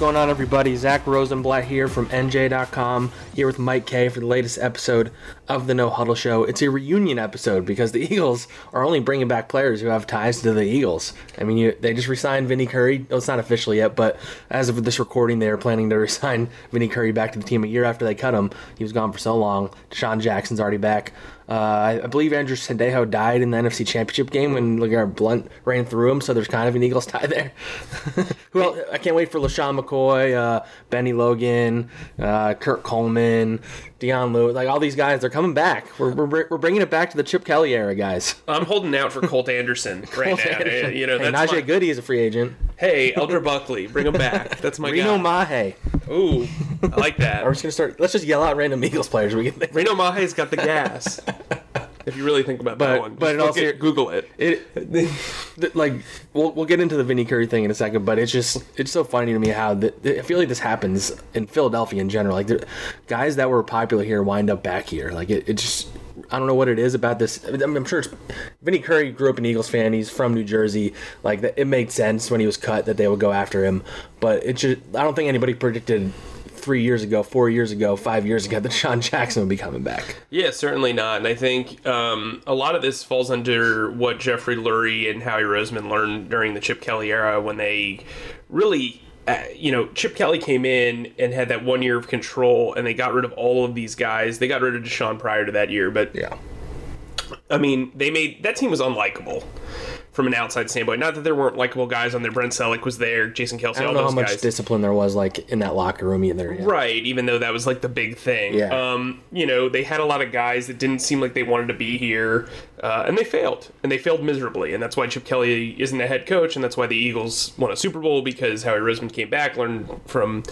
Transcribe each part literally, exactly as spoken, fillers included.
going on, everybody? Zach Rosenblatt here from N J dot com, here with Mike K for the latest episode of the No Huddle Show. It's a reunion episode because the Eagles are only bringing back players who have ties to the Eagles. I mean, you, they just re-signed Vinny Curry. Oh, it's not official yet, but as of this recording, they are planning to re-sign Vinny Curry back to the team a year after they cut him. He was gone for so long. Deshaun Jackson's already back. Uh, I believe Andrew Sendejo died in the N F C Championship game when LeGarrette Blount ran through him, so there's kind of an Eagles tie there. Who else? I can't wait for LaShawn McCoy, uh, Benny Logan, uh, Kurt Coleman, Deion Lewis. Like, all these guys, they're coming back. We're, we're we're bringing it back to the Chip Kelly era, guys. I'm holding out for Colt Anderson right Colt now. Anderson. You know, hey, that's Najee my... Goody is a free agent. Hey, Elder Buckley, bring him back. That's my Reno guy. Reno Mahe. Ooh, I like that. We're just gonna start. Let's just yell out random Eagles players. We get Reno Mahe's got the gas. If you really think about but, that one, but in all ser- Google it. It, it like we'll we'll get into the Vinny Curry thing in a second, but it's just it's so funny to me how the, I feel like this happens in Philadelphia in general. Like, the guys that were popular here wind up back here. Like it, it just. I don't know what it is about this. I mean, I'm sure it's, Vinny Curry grew up an Eagles fan. He's from New Jersey. Like, it made sense when he was cut that they would go after him. But it just, I don't think anybody predicted three years ago, four years ago, five years ago that Deshaun Jackson would be coming back. Yeah, certainly not. And I think um, a lot of this falls under what Jeffrey Lurie and Howie Roseman learned during the Chip Kelly era when they really... Uh, you know, Chip Kelly came in and had that one year of control, and they got rid of all of these guys. They got rid of Deshaun prior to that year, but yeah, I mean, they made that team was unlikable from an outside standpoint. Not that there weren't likable guys on there. Brent Selleck was there, Jason Kelsey. I don't all know those how guys. Much discipline there was, like in that locker room either. Yeah. Right, even though that was like the big thing. Yeah. Um, you know, they had a lot of guys that didn't seem like they wanted to be here, uh, and they failed, and they failed miserably, and that's why Chip Kelly isn't the head coach, and that's why the Eagles won a Super Bowl because Howie Roseman came back, learned from,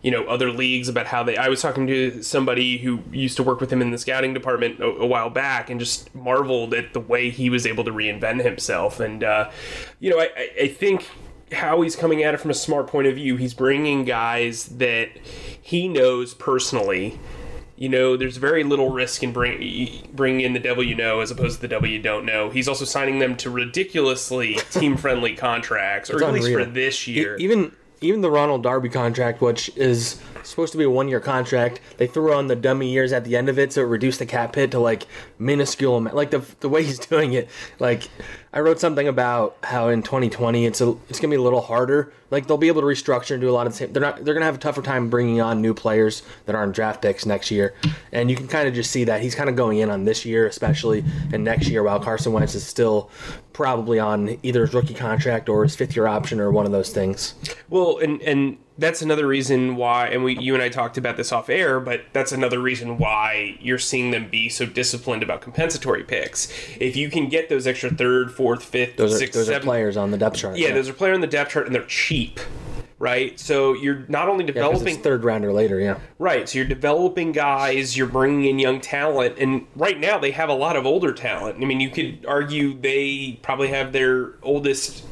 you know, other leagues about how they. I was talking to somebody who used to work with him in the scouting department a, a while back, and just marveled at the way he was able to reinvent himself. And, uh, you know, I, I think Howie's coming at it from a smart point of view. He's bringing guys that he knows personally. You know, there's very little risk in bring, bringing in the devil you know as opposed to the devil you don't know. He's also signing them to ridiculously team-friendly contracts, or it's at unreal. Least for this year. E- even... Even the Ronald Darby contract, which is supposed to be a one-year contract, they threw on the dummy years at the end of it, so it reduced the cap hit to, like, minuscule amount. Like, the the way he's doing it, like, I wrote something about how in twenty twenty it's a, it's going to be a little harder. Like, they'll be able to restructure and do a lot of the same. They're not. They're going to have a tougher time bringing on new players that aren't draft picks next year. And you can kind of just see that. He's kind of going in on this year, especially, and next year, while Carson Wentz is still probably on either his rookie contract or his fifth-year option or one of those things. Well, And, and that's another reason why, and we, you and I talked about this off air, but that's another reason why you're seeing them be so disciplined about compensatory picks. If you can get those extra third, fourth, fifth, those are, sixth, those seventh, are players on the depth chart. Yeah, yeah, those are players on the depth chart, and they're cheap, right? So you're not only developing... Yeah, it's third rounder later, yeah. Right, so you're developing guys, you're bringing in young talent, and right now they have a lot of older talent. I mean, you could argue they probably have their oldest...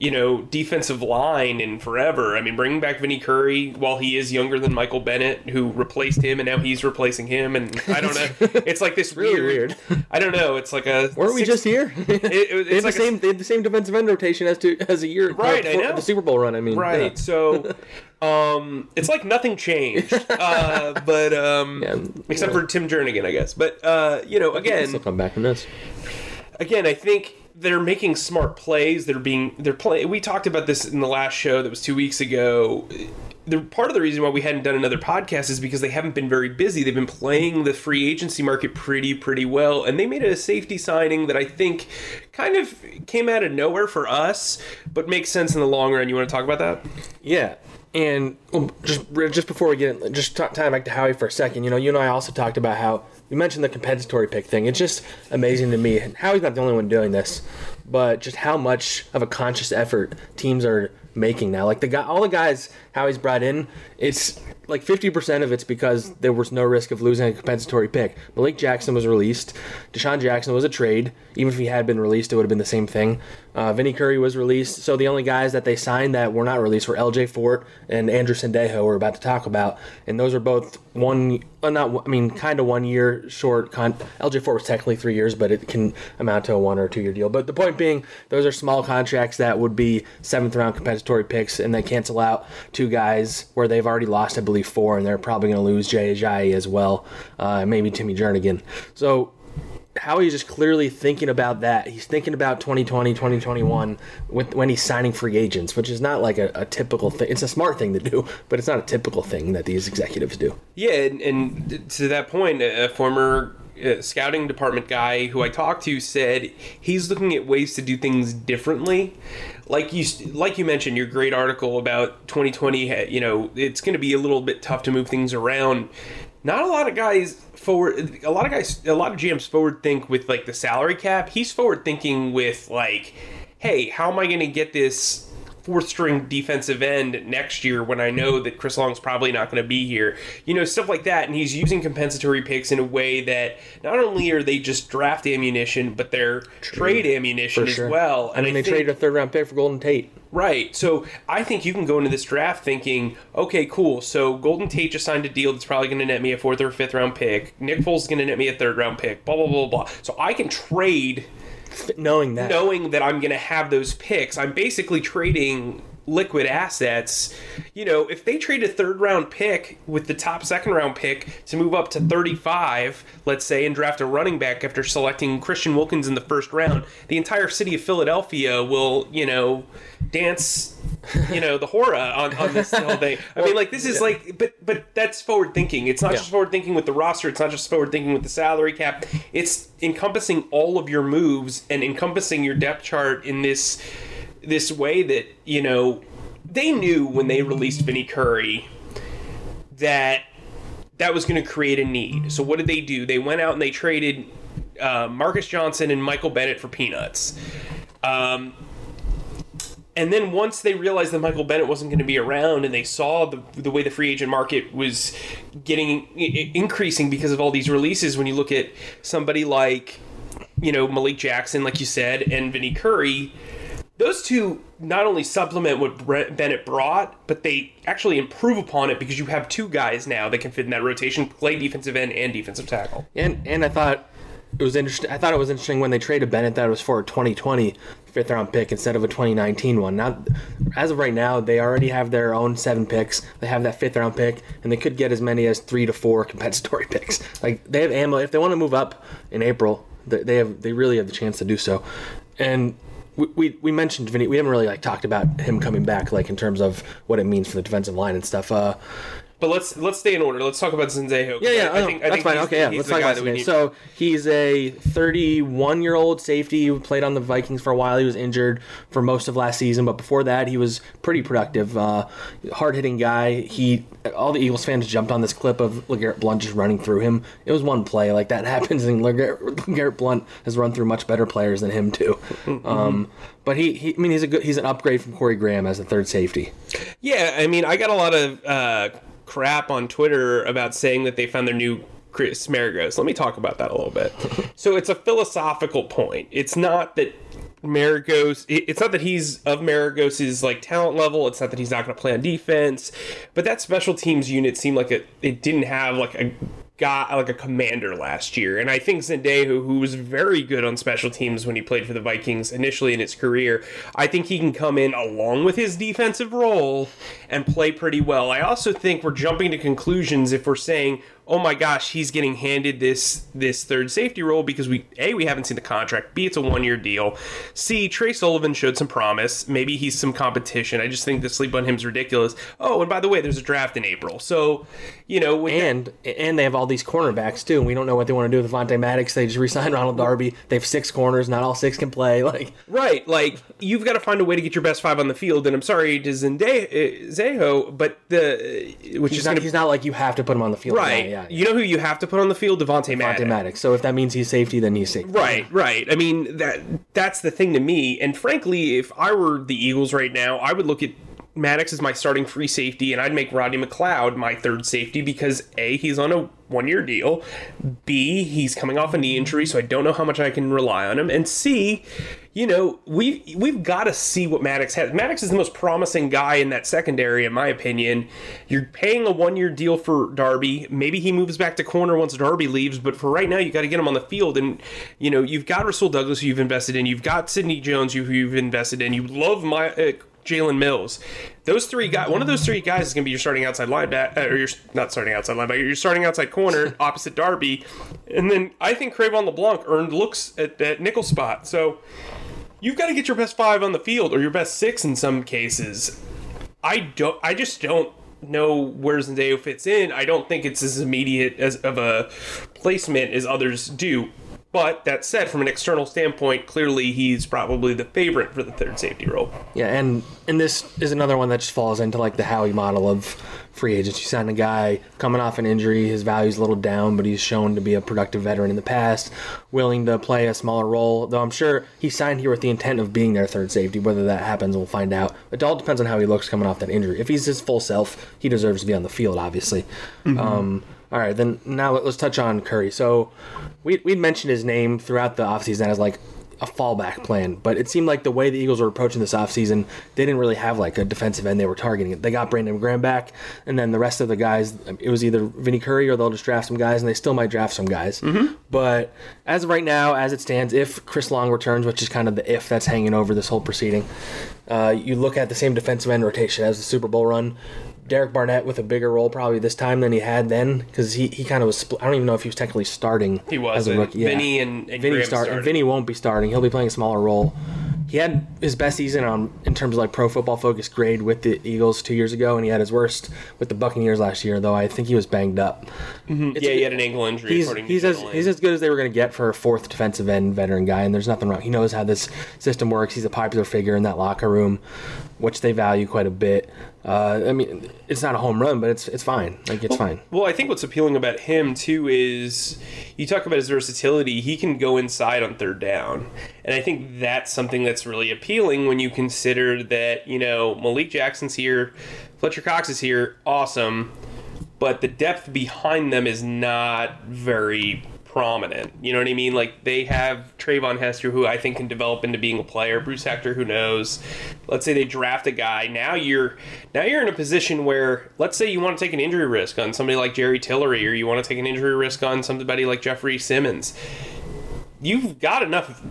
you know, defensive line in forever. I mean, bringing back Vinny Curry, while he is younger than Michael Bennett, who replaced him, and now he's replacing him, and I don't know. It's like this really weird, weird. I don't know. It's like a. Weren't six, we just here? It, it, they had like the, the same defensive end rotation as to as a year right. Uh, I know the Super Bowl run. I mean, right. Yeah. So. Um, it's like nothing changed, uh, but um, yeah, except yeah. for Tim Jernigan, I guess. But uh, you know, again, I still come back from this. Again, I think. They're making smart plays. They're being they're playing. We talked about this in the last show that was two weeks ago. The part of the reason why we hadn't done another podcast is because they haven't been very busy. They've been playing the free agency market pretty pretty well, and they made a safety signing that I think kind of came out of nowhere for us, but makes sense in the long run. You want to talk about that? Yeah. And just just before we get in, just talk, tying back to Howie for a second, you know, you and I also talked about how you mentioned the compensatory pick thing. It's just amazing to me, and Howie's not the only one doing this, but just how much of a conscious effort teams are making now. Like the guy, all the guys Howie's brought in, it's like fifty percent of it's because there was no risk of losing a compensatory pick. Malik Jackson was released. Deshaun Jackson was a trade. Even if he had been released, it would have been the same thing. Uh, Vinny Curry was released. So the only guys that they signed that were not released were L J Fort and Andrew Sendejo, we're about to talk about. And those are both one, uh, not I mean, kind of one year short. Con- L J Fort was technically three years, but it can amount to a one or two year deal. But the point being, those are small contracts that would be seventh round compensatory picks, and they cancel out two guys where they've already lost, I believe, four, and they're probably going to lose Jay Ajayi as well, uh, maybe Tim Jernigan. So Howie's just clearly thinking about that. He's thinking about twenty twenty, twenty twenty-one with, when he's signing free agents, which is not like a, a typical thing. It's a smart thing to do, but it's not a typical thing that these executives do. Yeah, and, and to that point, a former uh, scouting department guy who I talked to said he's looking at ways to do things differently. Like you, like you mentioned, your great article about twenty twenty, you know, it's going to be a little bit tough to move things around. Not a lot of guys forward, a lot of guys, a lot of G Ms forward think with like the salary cap. He's forward thinking with like, hey, how am I going to get this fourth string defensive end next year when I know that Chris Long's probably not going to be here? You know, stuff like that. And he's using compensatory picks in a way that not only are they just draft ammunition, but they're trade ammunition for sure. as well. And, and I mean, they think, traded a third round pick for Golden Tate. Right. So I think you can go into this draft thinking, okay, cool. So Golden Tate just signed a deal that's probably going to net me a fourth or fifth round pick. Nick Foles is going to net me a third round pick, blah, blah, blah, blah. So I can trade knowing that. Knowing that I'm going to have those picks. I'm basically trading liquid assets. You know, if they trade a third round pick with the top second round pick to move up to thirty-five, let's say, and draft a running back after selecting Christian Wilkins in the first round, the entire city of Philadelphia will, you know, dance, you know, the horror on, on this whole thing. I well, mean, like, this is yeah. like, but but that's forward thinking. It's not yeah. just forward thinking with the roster. It's not just forward thinking with the salary cap. It's encompassing all of your moves and encompassing your depth chart in this this way that, you know, they knew when they released Vinny Curry that that was going to create a need. So what did they do? They went out and they traded uh, Marcus Johnson and Michael Bennett for peanuts. Um... And then once they realized that Michael Bennett wasn't going to be around and they saw the the way the free agent market was getting increasing because of all these releases, when you look at somebody like, you know, Malik Jackson, like you said, and Vinny Curry, those two not only supplement what Bennett brought, but they actually improve upon it because you have two guys now that can fit in that rotation, play defensive end and defensive tackle. And and I thought... It was interesting. I thought it was interesting when they traded Bennett that it was for a twenty twenty fifth round pick instead of a twenty nineteen one. Not as of right now, they already have their own seven picks. They have that fifth round pick, and they could get as many as three to four compensatory picks. Like they have ammo if they want to move up in April. They have. They really have the chance to do so. And we we, we mentioned Vinny. We haven't really like talked about him coming back, like in terms of what it means for the defensive line and stuff. Uh, But let's let's stay in order. Let's talk about Sendejo. Yeah, yeah, I, I think, that's I think fine. Okay, yeah, let's talk about Sendejo. So he's a thirty-one-year-old safety who played on the Vikings for a while. He was injured for most of last season, but before that, he was pretty productive. Uh, hard-hitting guy. He all the Eagles fans jumped on this clip of LeGarrette Blount just running through him. It was one play like that happens, and LeGarrette, LeGarrette Blount has run through much better players than him too. Mm-hmm. Um, but he, he, I mean, he's a good. He's an upgrade from Corey Graham as a third safety. Yeah, I mean, I got a lot of. Uh, crap on Twitter about saying that they found their new Chris Maragos. Let me talk about that a little bit. So it's a philosophical point. It's not that Maragos, it's not that he's of Maragos's like talent level. It's not that he's not going to play on defense, but that special teams unit seemed like it, it didn't have like a guy, like a commander last year. And I think Sendejo, who, who was very good on special teams when he played for the Vikings initially in his career, I think he can come in along with his defensive role and play pretty well. I also think we're jumping to conclusions if we're saying, oh my gosh, he's getting handed this this third safety role because we A, we haven't seen the contract, B, it's a one-year deal, C, Trey Sullivan showed some promise, maybe he's some competition. I just think the sleep on him is ridiculous. Oh, and by the way, there's a draft in April. So, you know... And that- and they have all these cornerbacks, too. We don't know what they want to do with Avonte Maddox. They just re-signed Ronald Darby. They have six corners. Not all six can play. Like Right. Like, you've got to find a way to get your best five on the field, and I'm sorry to Sendejo, but the... which he's, is not, gonna- he's not like you have to put him on the field. Right. Yeah, yeah. You know who you have to put on the field? Devontae Maddox. Devontae Maddox. So if that means he's safety, then he's safety. Right, right. I mean, that that's the thing to me. And frankly, if I were the Eagles right now, I would look at Maddox is my starting free safety, and I'd make Rodney McLeod my third safety because, A, he's on a one-year deal, B, he's coming off a knee injury, so I don't know how much I can rely on him, and C, you know, we, we've got to see what Maddox has. Maddox is the most promising guy in that secondary, in my opinion. You're paying a one-year deal for Darby. Maybe he moves back to corner once Darby leaves, but for right now, you got to get him on the field, and, you know, you've got Rasul Douglas, who you've invested in, you've got Sidney Jones, who you've invested in, you love my... Uh, Jalen Mills. Those three guys, one of those three guys is going to be your starting outside linebacker, or you're not starting outside linebacker, you're starting outside corner opposite Darby. And then I think Cre'Von LeBlanc earned looks at that nickel spot. So you've got to get your best five on the field, or your best six in some cases. I don't, I just don't know where Sendejo fits in. I don't think it's as immediate as of a placement as others do. But that said, from an external standpoint, clearly he's probably the favorite for the third safety role. Yeah, and, and this is another one that just falls into like the Howie model of free agents. You sign a guy coming off an injury, his value's a little down, but he's shown to be a productive veteran in the past, willing to play a smaller role, though I'm sure he signed here with the intent of being their third safety. Whether that happens, we'll find out. It all depends on how he looks coming off that injury. If he's his full self, he deserves to be on the field, obviously. Mm-hmm. Um All right, then now let's touch on Curry. So we we mentioned his name throughout the offseason as like a fallback plan, but it seemed like the way the Eagles were approaching this offseason, they didn't really have like a defensive end they were targeting. It. They got Brandon Graham back, and then the rest of the guys, it was either Vinny Curry or they'll just draft some guys, and they still might draft some guys. Mm-hmm. But as of right now, as it stands, if Chris Long returns, which is kind of the if that's hanging over this whole proceeding, uh, you look at the same defensive end rotation as the Super Bowl run. Derek Barnett with a bigger role probably this time than he had then, because he, he kind of was split. I don't even know if he was technically starting. He was. As a rookie. Yeah. Vinny and, and Vinny start, started. Vinny won't be starting. He'll be playing a smaller role. He had his best season on in terms of like Pro Football Focus grade with the Eagles two years ago, and he had his worst with the Buccaneers last year, though I think he was banged up. Mm-hmm. Yeah, he had an ankle injury. He's, according he's, to as, he's as good as they were going to get for a fourth defensive end veteran guy, and there's nothing wrong. He knows how this system works. He's a popular figure in that locker room, which they value quite a bit. Uh, I mean, it's not a home run, but it's it's fine. Like, it's well, fine. Well, I think what's appealing about him, too, is you talk about his versatility. He can go inside on third down. And I think that's something that's really appealing when you consider that, you know, Malik Jackson's here, Fletcher Cox is here, awesome. But the depth behind them is not very prominent. You know what I mean? Like, they have Trayvon Hester, who I think can develop into being a player. Bruce Hector, who knows? Let's say they draft a guy. Now you're now you're in a position where, let's say you want to take an injury risk on somebody like Jerry Tillery, or you want to take an injury risk on somebody like Jeffrey Simmons. You've got enough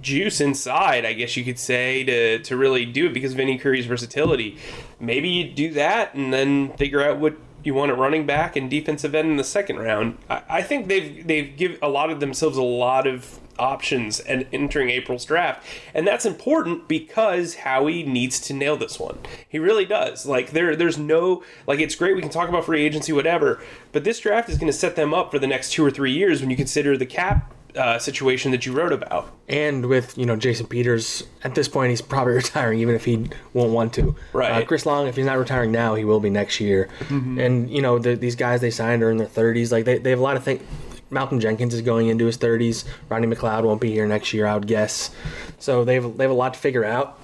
juice inside, I guess you could say, to, to really do it because of Vinnie Curry's versatility. Maybe you do that and then figure out what you want a running back and defensive end in the second round. I, I think they've they've give allotted themselves a lot of options and entering April's draft, and that's important because Howie needs to nail this one. He really does. Like there there's no like it's great we can talk about free agency whatever, but this draft is going to set them up for the next two or three years when you consider the cap Uh, situation that you wrote about. And with, you know, Jason Peters, at this point, he's probably retiring, even if he won't want to. Right. Uh, Chris Long, if he's not retiring now, he will be next year. Mm-hmm. And, you know, the, these guys they signed are in their thirties. Like, they, they have a lot of things. Malcolm Jenkins is going into his thirties. Rodney McLeod won't be here next year, I would guess. So they have, they have a lot to figure out.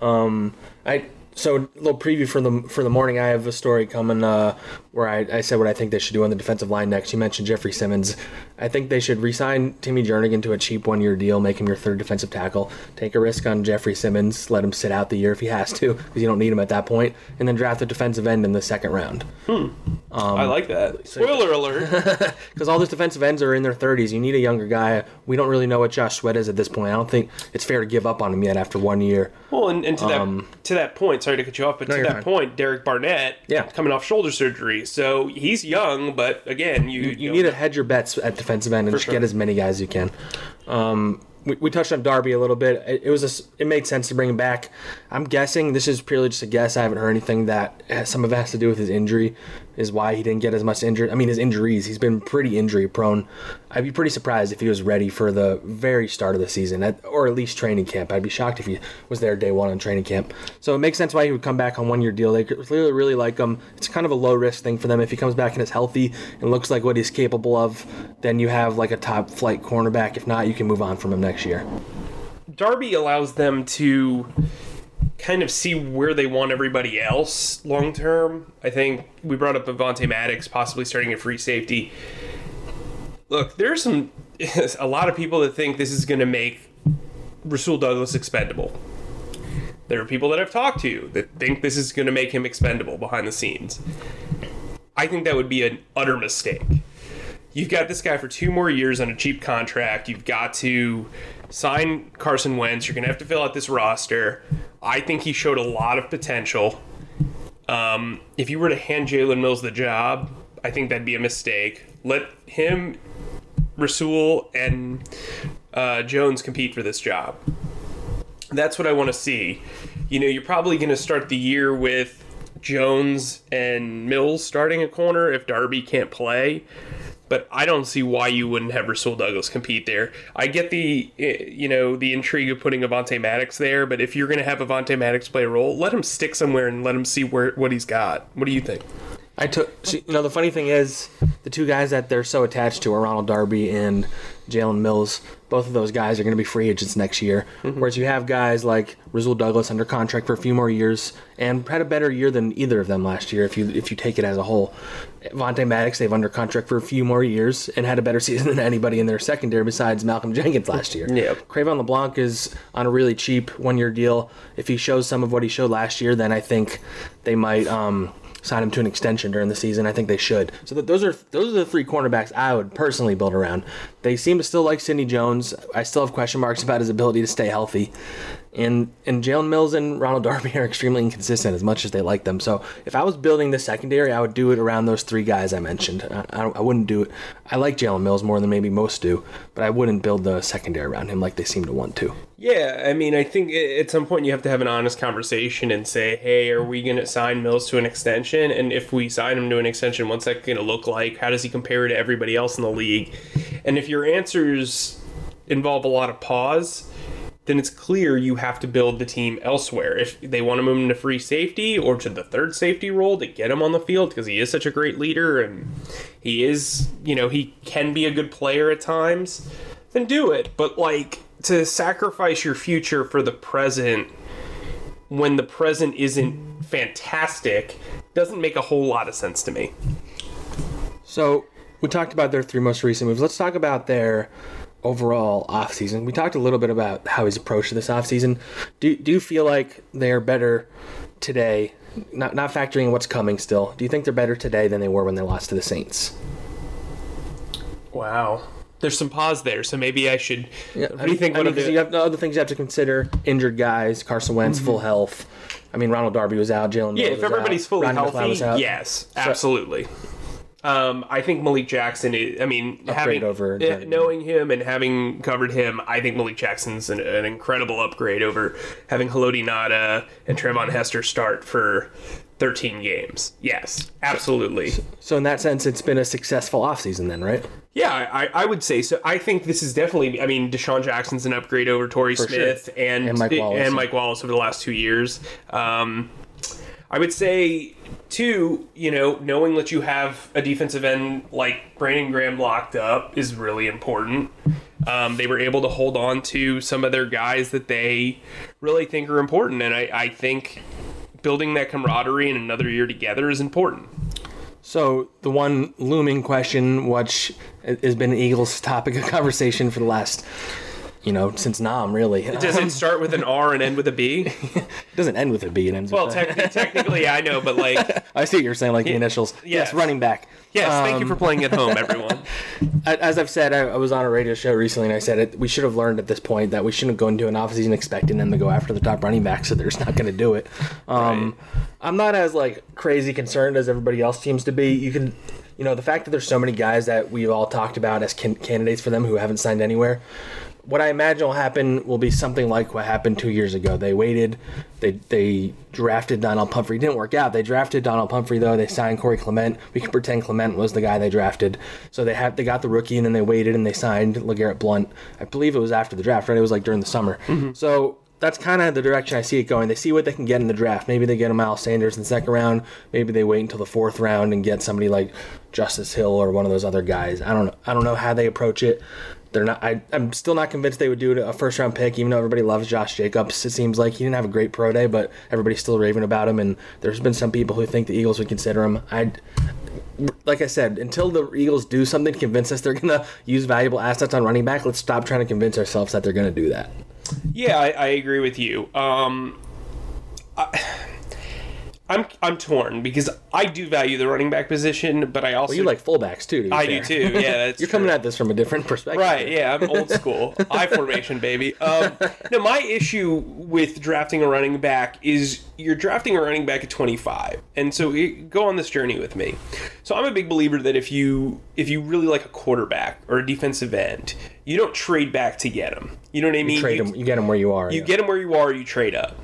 Um, I... So a little preview for the for the morning. I have a story coming uh, where I, I said what I think they should do on the defensive line next. You mentioned Jeffrey Simmons. I think they should re-sign Timmy Jernigan to a cheap one-year deal, make him your third defensive tackle, take a risk on Jeffrey Simmons, let him sit out the year if he has to because you don't need him at that point, and then draft a defensive end in the second round. Hmm. Um, I like that. Spoiler so, alert. Because all those defensive ends are in their thirties. You need a younger guy. We don't really know what Josh Sweat is at this point. I don't think it's fair to give up on him yet after one year. Well, and, and to, um, that, to that point, sorry to cut you off, but no, to that fine. point, Derek Barnett yeah. coming off shoulder surgery. So he's young, but again, you... You, you know, need to hedge your bets at defensive end and just sure. get as many guys as you can. Um, we, we touched on Darby a little bit. It, it was a, it made sense to bring him back. I'm guessing, this is purely just a guess, I haven't heard anything, that has, some of it has to do with his injury, is why he didn't get as much injury. I mean, his injuries. He's been pretty injury prone. I'd be pretty surprised if he was ready for the very start of the season, at, or at least training camp. I'd be shocked if he was there day one on training camp. So it makes sense why he would come back on one-year deal. They really, really like him. It's kind of a low-risk thing for them. If he comes back and is healthy and looks like what he's capable of, then you have like a top-flight cornerback. If not, you can move on from him next year. Darby allows them to kind of see where they want everybody else long term. I think we brought up Avonte Maddox possibly starting at free safety. Look, there are some a lot of people that think this is going to make Rasul Douglas expendable. There are people that I've talked to that think this is going to make him expendable behind the scenes. I think that would be an utter mistake. You've got this guy for two more years on a cheap contract. You've got to sign Carson Wentz. You're going to have to fill out this roster. I think he showed a lot of potential. Um, if you were to hand Jalen Mills the job, I think that'd be a mistake. Let him, Rasul, and uh, Jones compete for this job. That's what I want to see. You know, you're probably going to start the year with Jones and Mills starting a corner if Darby can't play. But I don't see why you wouldn't have Rasul Douglas compete there. I get the, you know, the intrigue of putting Avonte Maddox there, but if you're going to have Avonte Maddox play a role, let him stick somewhere and let him see where what he's got. What do you think? I took, you know, the funny thing is the two guys that they're so attached to are Ronald Darby and Jalen Mills. Both of those guys are going to be free agents next year. Mm-hmm. Whereas you have guys like Rasul Douglas under contract for a few more years and had a better year than either of them last year if you if you take it as a whole. Avonte Maddox, they've under contract for a few more years and had a better season than anybody in their secondary besides Malcolm Jenkins last year. Yeah. Cre'Von LeBlanc is on a really cheap one-year deal. If he shows some of what he showed last year, then I think they might um, sign him to an extension during the season. I think they should. So that those are those are the three cornerbacks I would personally build around. They seem to still like Sidney Jones. I still have question marks about his ability to stay healthy. And and Jalen Mills and Ronald Darby are extremely inconsistent as much as they like them. So if I was building the secondary, I would do it around those three guys I mentioned. I, I, I wouldn't do it. I like Jalen Mills more than maybe most do, but I wouldn't build the secondary around him like they seem to want to. Yeah, I mean, I think at some point you have to have an honest conversation and say, hey, are we going to sign Mills to an extension? And if we sign him to an extension, what's that going to look like? How does he compare to everybody else in the league? And if your answers involve a lot of pause, then it's clear you have to build the team elsewhere. If they want to move him to free safety or to the third safety role to get him on the field because he is such a great leader and he is, you know, he can be a good player at times, then do it. But, like, to sacrifice your future for the present when the present isn't fantastic doesn't make a whole lot of sense to me. So we talked about their three most recent moves. Let's talk about their overall offseason. We talked a little bit about how he's approached this offseason. Do do you feel like they're better today, not not factoring in what's coming still, do you think they're better today than they were when they lost to the Saints? Wow. There's some pause there, so maybe I should yeah, rethink one of the... You have other things you have to consider. Injured guys, Carson Wentz, mm-hmm. full health. I mean, Ronald Darby was out, Jalen Mills Yeah, if everybody's out, fully Ron healthy, yes, absolutely. So, Um, I think Malik Jackson is, I mean, having, over uh, knowing him and having covered him, I think Malik Jackson's an, an incredible upgrade over having Haloti Ngata and Trevon Hester start for thirteen games. Yes, absolutely. So in that sense, it's been a successful offseason then, right? Yeah, I, I would say so. I think this is definitely, I mean, Deshaun Jackson's an upgrade over Torrey for Smith sure. and, and, Mike Wallace. and Mike Wallace over the last two years. Um, I would say... Two, you know, knowing that you have a defensive end like Brandon Graham locked up is really important. Um, they were able to hold on to some of their guys that they really think are important. And I, I think building that camaraderie in another year together is important. So the one looming question, which has been Eagles' topic of conversation for the last... You know, since Nam, really. Does it start with an R and end with a B? It doesn't end with a B. It ends well, with a B. Well, te- technically, I know, but like... I see what you're saying, like yeah, the initials. Yes. yes, running back. Yes, um, thank you for playing at home, everyone. As I've said, I, I was on a radio show recently, and I said it, we should have learned at this point that we shouldn't go into an offseason expecting them to go after the top running back, so they're just not going to do it. Um, right. I'm not as, like, crazy concerned as everybody else seems to be. You can... You know, the fact that there's so many guys that we've all talked about as can- candidates for them who haven't signed anywhere... What I imagine will happen will be something like what happened two years ago. They waited, they they drafted Donald Pumphrey. It didn't work out. They drafted Donald Pumphrey though. They signed Corey Clement. We can pretend Clement was the guy they drafted. So they had they got the rookie and then they waited and they signed LeGarrette Blount. I believe it was after the draft, right? It was like during the summer. Mm-hmm. So that's kind of the direction I see it going. They see what they can get in the draft. Maybe they get a Miles Sanders in the second round. Maybe they wait until the fourth round and get somebody like Justice Hill or one of those other guys. I don't know. I don't know how they approach it. They're not. I, I'm still not convinced they would do a first-round pick, even though everybody loves Josh Jacobs. It seems like he didn't have a great pro day, but everybody's still raving about him, and there's been some people who think the Eagles would consider him. I, like I said, until the Eagles do something to convince us they're going to use valuable assets on running back, let's stop trying to convince ourselves that they're going to do that. Yeah, I, I agree with you. Um, I, I'm I'm torn because I do value the running back position, but I also well, you like fullbacks too. To be I fair. do too. Yeah, that's you're true. Coming at this from a different perspective, right? Yeah, I'm old school. I formation, baby. Um, no, my issue with drafting a running back is you're drafting a running back at twenty-five, and so it, go on this journey with me. So I'm a big believer that if you if you really like a quarterback or a defensive end, you don't trade back to get him. You know what I mean? You trade you, him. You get him where you are. You yeah. get him where you are. You trade up.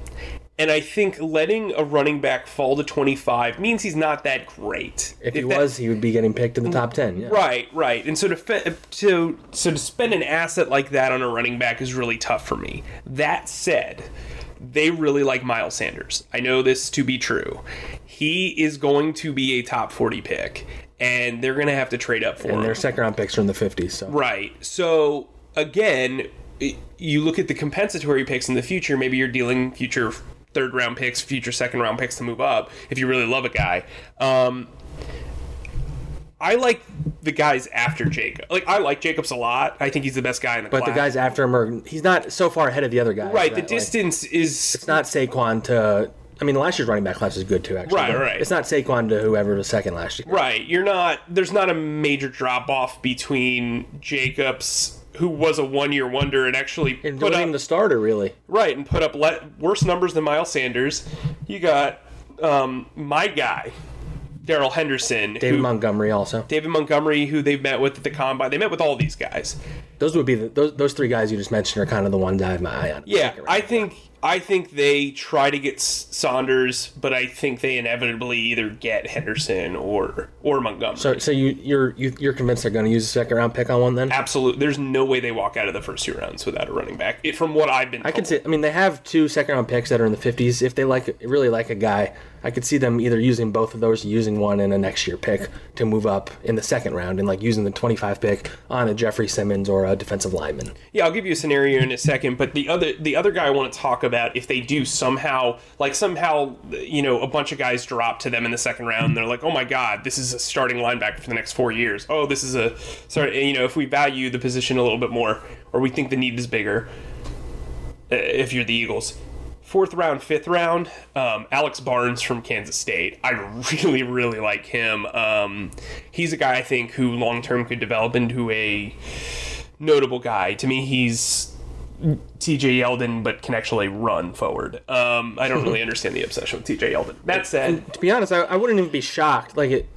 And I think letting a running back fall to twenty-five means he's not that great. If, if he that, was, he would be getting picked in the top ten. Yeah. Right, right. And so to to so to spend an asset like that on a running back is really tough for me. That said, they really like Miles Sanders. I know this to be true. He is going to be a top forty pick, and they're going to have to trade up for and him. And their second-round picks are in the fifties. So. Right. So, again, you look at the compensatory picks in the future. Maybe you're dealing future third round picks, future second round picks to move up if you really love a guy. Um, I like the guys after Jacob. Like I like Jacobs a lot. I think he's the best guy in the but class. But the guys after him are he's not so far ahead of the other guys. Right. The distance like, is it's not Saquon to I mean last year's running back class is good too actually. Right, right. It's not Saquon to whoever was second last year. Right. You're not there's not a major drop off between Jacobs who was a one-year wonder and actually and put up the starter really right and put up le- worse numbers than Miles Sanders. You got um, my guy, Darrell Henderson, David who, Montgomery also David Montgomery, who they've met with at the combine. They met with all these guys. Those would be the, those those three guys you just mentioned are kind of the ones I have my eye on. Yeah, I think I think they try to get Saunders, but I think they inevitably either get Henderson or or Montgomery. So, so you you're you, you're convinced they're going to use a second round pick on one then? Absolutely. There's no way they walk out of the first two rounds without a running back. It, from what I've been, I told. Could see. I mean, they have two second round picks that are in the fifties. If they like really like a guy, I could see them either using both of those, using one in a next year pick to move up in the second round, and like using the twenty-five pick on a Jeffrey Simmons or a defensive lineman. Yeah, I'll give you a scenario in a second, but the other the other guy I want to talk about, if they do somehow, like somehow, you know, a bunch of guys drop to them in the second round, and they're like, oh my God, this is a starting linebacker for the next four years. Oh, this is a, sorry, you know, if we value the position a little bit more, or we think the need is bigger, if you're the Eagles. Fourth round, fifth round, um, Alex Barnes from Kansas State. I really, really like him. Um, he's a guy I think who long-term could develop into a notable guy. To me, he's T J Yeldon, but can actually run forward. Um, I don't really understand the obsession with T J Yeldon. That said, and to be honest, I, I wouldn't even be shocked. Like it.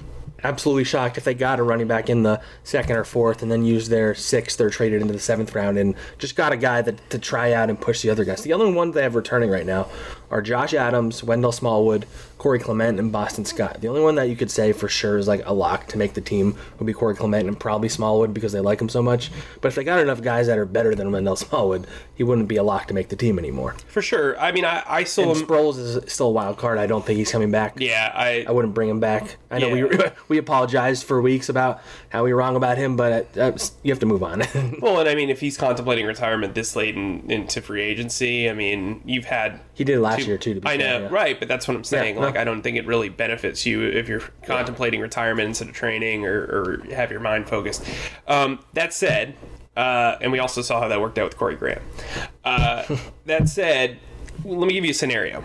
Absolutely shocked if they got a running back in the second or fourth and then used their sixth or traded into the seventh round and just got a guy that to try out and push the other guys. The only ones they have returning right now are Josh Adams, Wendell Smallwood, Corey Clement, and Boston Scott. The only one that you could say for sure is like a lock to make the team would be Corey Clement and probably Smallwood because they like him so much. But if they got enough guys that are better than Wendell Smallwood, he wouldn't be a lock to make the team anymore. For sure. I mean, I, I still... And Sproles is still a wild card. I don't think he's coming back. Yeah, I... I wouldn't bring him back. I know yeah. we were... We apologized for weeks about how we were wrong about him, but uh, you have to move on. Well, and I mean, if he's contemplating retirement this late in, into free agency, I mean, you've had... He did last two, year, too. To be I fair, know, yeah. right, but that's what I'm saying. Yeah, like, no. I don't think it really benefits you if you're contemplating yeah. retirement instead of training or, or have your mind focused. Um, that said, uh, and we also saw how that worked out with Corey Graham. Uh, that said, let me give you a scenario.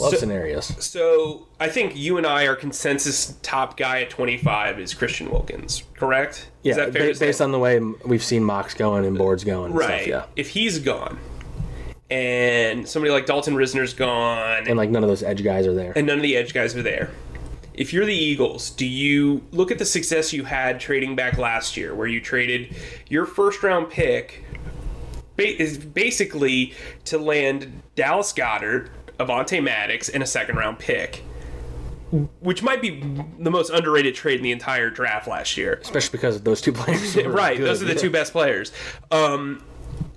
Love so, scenarios. So I think you and I, our consensus top guy at twenty-five is Christian Wilkins, correct? Yeah, is that fair ba- based on the way we've seen mocks going and boards going. And right. Stuff, yeah. If he's gone and somebody like Dalton Risner's gone. And, and like none of those edge guys are there. And none of the edge guys are there. If you're the Eagles, do you look at the success you had trading back last year where you traded your first round pick is basically to land Dallas Goedert, Avonte Maddox, and a second-round pick, which might be the most underrated trade in the entire draft last year. Especially because of those two players. Right, good. Those are the two best players. Um,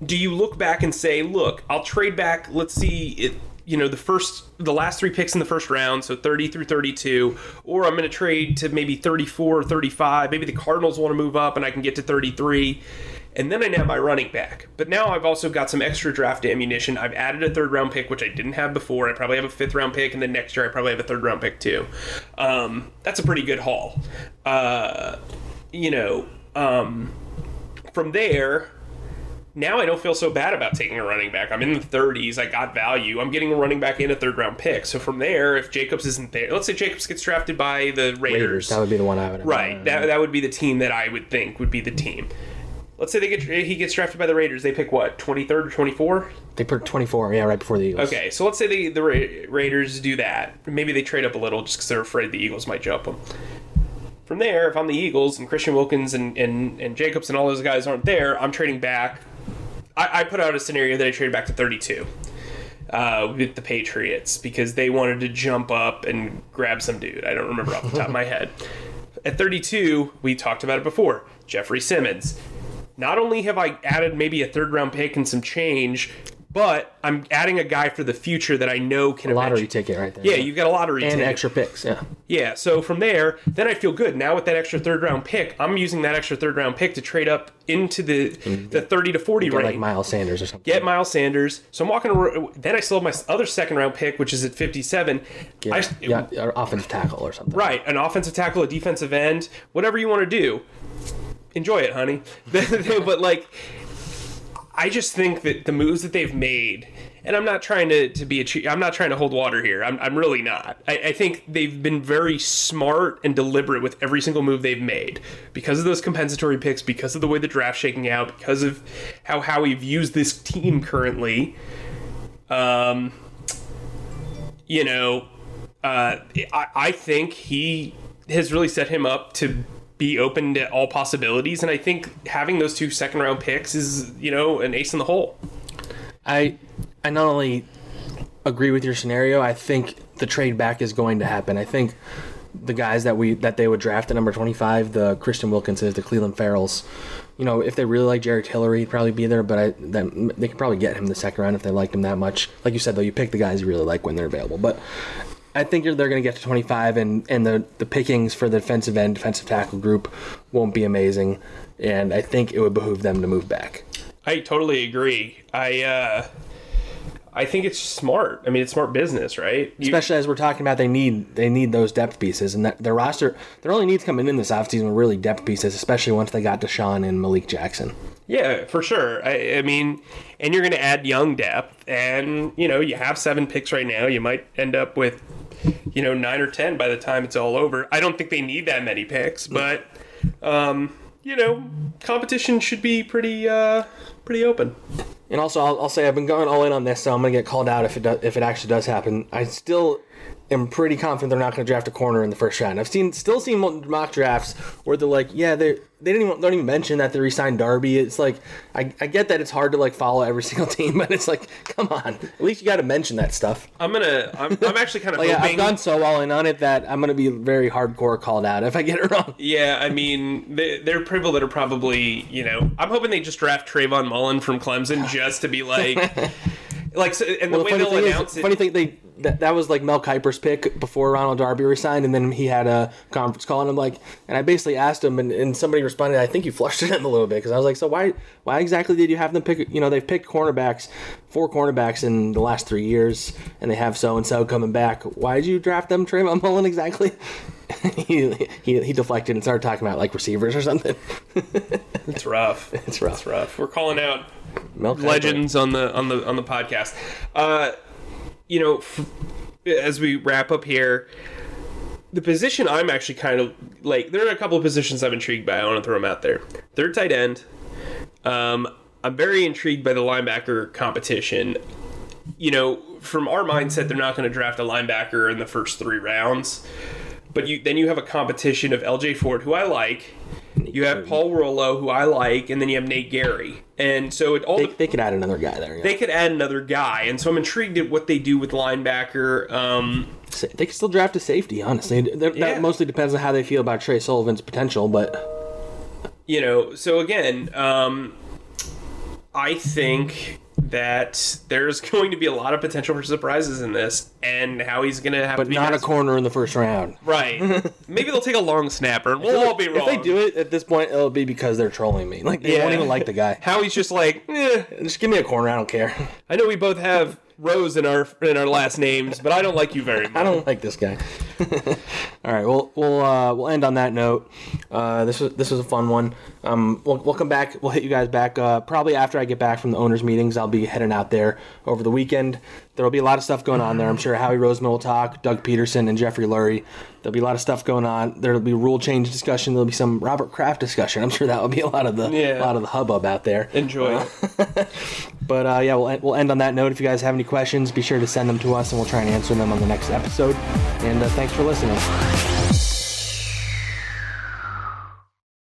do you look back and say, look, I'll trade back, let's see, it, you know, the first, the last three picks in the first round, so thirty through thirty-two, or I'm going to trade to maybe thirty-four or thirty-five. Maybe the Cardinals want to move up and I can get to thirty-three. And then I now have my running back. But now I've also got some extra draft ammunition. I've added a third-round pick, which I didn't have before. I probably have a fifth-round pick, and then next year I probably have a third-round pick too. Um, that's a pretty good haul. Uh, you know, um, from there... Now I don't feel so bad about taking a running back. I'm in the thirties. I got value. I'm getting a running back and a third-round pick. So from there, if Jacobs isn't there, let's say Jacobs gets drafted by the Raiders. Raiders that would be the one I would have. Right. That, that would be the team that I would think would be the team. Let's say they get he gets drafted by the Raiders. They pick what, twenty-third or twenty-four? They pick twenty-four, yeah, right before the Eagles. Okay, so let's say they, the Ra- Raiders do that. Maybe they trade up a little just because they're afraid the Eagles might jump them. From there, if I'm the Eagles and Christian Wilkins and, and, and Jacobs and all those guys aren't there, I'm trading back. I put out a scenario that I traded back to thirty-two uh, with the Patriots because they wanted to jump up and grab some dude. I don't remember off the top of my head. At thirty-two, we talked about it before, Jeffrey Simmons. Not only have I added maybe a third-round pick and some change, but I'm adding a guy for the future that I know can... A lottery imagine. ticket right there. Yeah, you've got a lottery and ticket. And extra picks, yeah. Yeah, so from there, then I feel good. Now with that extra third-round pick, I'm using that extra third-round pick to trade up into the the thirty to forty range. Like Miles Sanders or something. Get Miles Sanders. So I'm walking around. Then I still have my other second-round pick, which is at fifty-seven. Yeah, I, yeah or offensive tackle or something. Right, an offensive tackle, a defensive end, whatever you want to do. Enjoy it, honey. But, like... I just think that the moves that they've made, and I'm not trying to, to be a che- I'm not trying to hold water here. I'm I'm really not. I, I think they've been very smart and deliberate with every single move they've made because of those compensatory picks, because of the way the draft's shaking out, because of how Howie views this team currently. Um, you know, uh, I I think he has really set him up to be open to all possibilities, and I think having those two second round picks is, you know, an ace in the hole. I I not only agree with your scenario, I think the trade back is going to happen. I think the guys that we that they would draft at number twenty-five, the Christian Wilkinses, the Cleveland Farrells, you know, if they really like Jarrett Hillary, he'd probably be there, but I, then they could probably get him the second round if they liked him that much. Like you said, though, you pick the guys you really like when they're available. But I think they're going to get to twenty-five, and, and the, the pickings for the defensive end, defensive tackle group won't be amazing, and I think it would behoove them to move back. I totally agree. I uh, I think it's smart. I mean, it's smart business, right? You, Especially as we're talking about, they need they need those depth pieces, and that their roster, their only needs coming in this offseason were really depth pieces, especially once they got Deshaun and Malik Jackson. Yeah, for sure. I, I mean, and you're going to add young depth, and, you know, you have seven picks right now. You might end up with, you know, nine or ten by the time it's all over. I don't think they need that many picks, but, um, you know, competition should be pretty uh, pretty open. And also, I'll, I'll say I've been going all in on this, so I'm going to get called out if it does, if it actually does happen. I still am pretty confident they're not going to draft a corner in the first round. I've seen still seen mock drafts where they're like, yeah, they they didn't even, don't even mention that they re-signed Darby. It's like, I, I get that it's hard to like follow every single team, but it's like, come on, at least you got to mention that stuff. I'm gonna, I'm, I'm actually kind of like, hoping... I've gone so all in on it that I'm gonna be very hardcore called out if I get it wrong. Yeah, I mean, they, they're people that are probably, you know, I'm hoping they just draft Trayvon Mullen from Clemson just to be like, like, so, and well, the, the way they'll announce is, it. Funny thing, they. That, that was like Mel Kiper's pick before Ronald Darby resigned, and then he had a conference call, and I'm like, and I basically asked him, and, and somebody responded, I think you flushed it in a little bit, because I was like, so why why exactly did you have them pick, you know, they've picked cornerbacks, four cornerbacks in the last three years, and they have so-and-so coming back. Why did you draft them, Trayvon Mullen, exactly? he, he he deflected and started talking about, like, receivers or something. It's rough. It's rough. It's rough. We're calling out Mel legends on the, on, the, on the podcast. Uh... You know, as we wrap up here, the position I'm actually kind of like, there are a couple of positions I'm intrigued by. I want to throw them out there. Third tight end. Um, I'm very intrigued by the linebacker competition. You know, from our mindset, they're not going to draft a linebacker in the first three rounds. But you then you have a competition of L J Ford, who I like. You have Paul Rollo, who I like, and then you have Nate Gary. And so it all they, they could add another guy there. Yeah. They could add another guy, and so I'm intrigued at what they do with linebacker. Um, they could still draft a safety, honestly. That yeah. mostly depends on how they feel about Trey Sullivan's potential, but you know. So again, um, I think that there's going to be a lot of potential for surprises in this, and how he's going to have but to be... But not next. a corner in the first round. Right. Maybe they'll take a long snapper, and we'll all be wrong. If they do it, at this point, it'll be because they're trolling me. Like, they yeah. won't even like the guy. Howie's just like, eh. Just give me a corner, I don't care. I know we both have Rose in our in our last names, but I don't like you very much. I don't like this guy. All right, we'll we'll uh, we'll end on that note. Uh, this was this was a fun one. Um, we'll we'll come back. We'll hit you guys back uh, probably after I get back from the owners' meetings. I'll be heading out there over the weekend. There'll be a lot of stuff going on there. I'm sure Howie Roseman will talk, Doug Peterson, and Jeffrey Lurie. There'll be a lot of stuff going on. There'll be rule change discussion. There'll be some Robert Kraft discussion. I'm sure that will be a lot of the yeah. a lot of the hubbub out there. Enjoy. Uh, it. but uh, yeah, we'll we'll end on that note. If you guys have any questions, be sure to send them to us, and we'll try and answer them on the next episode. And uh, thanks for listening.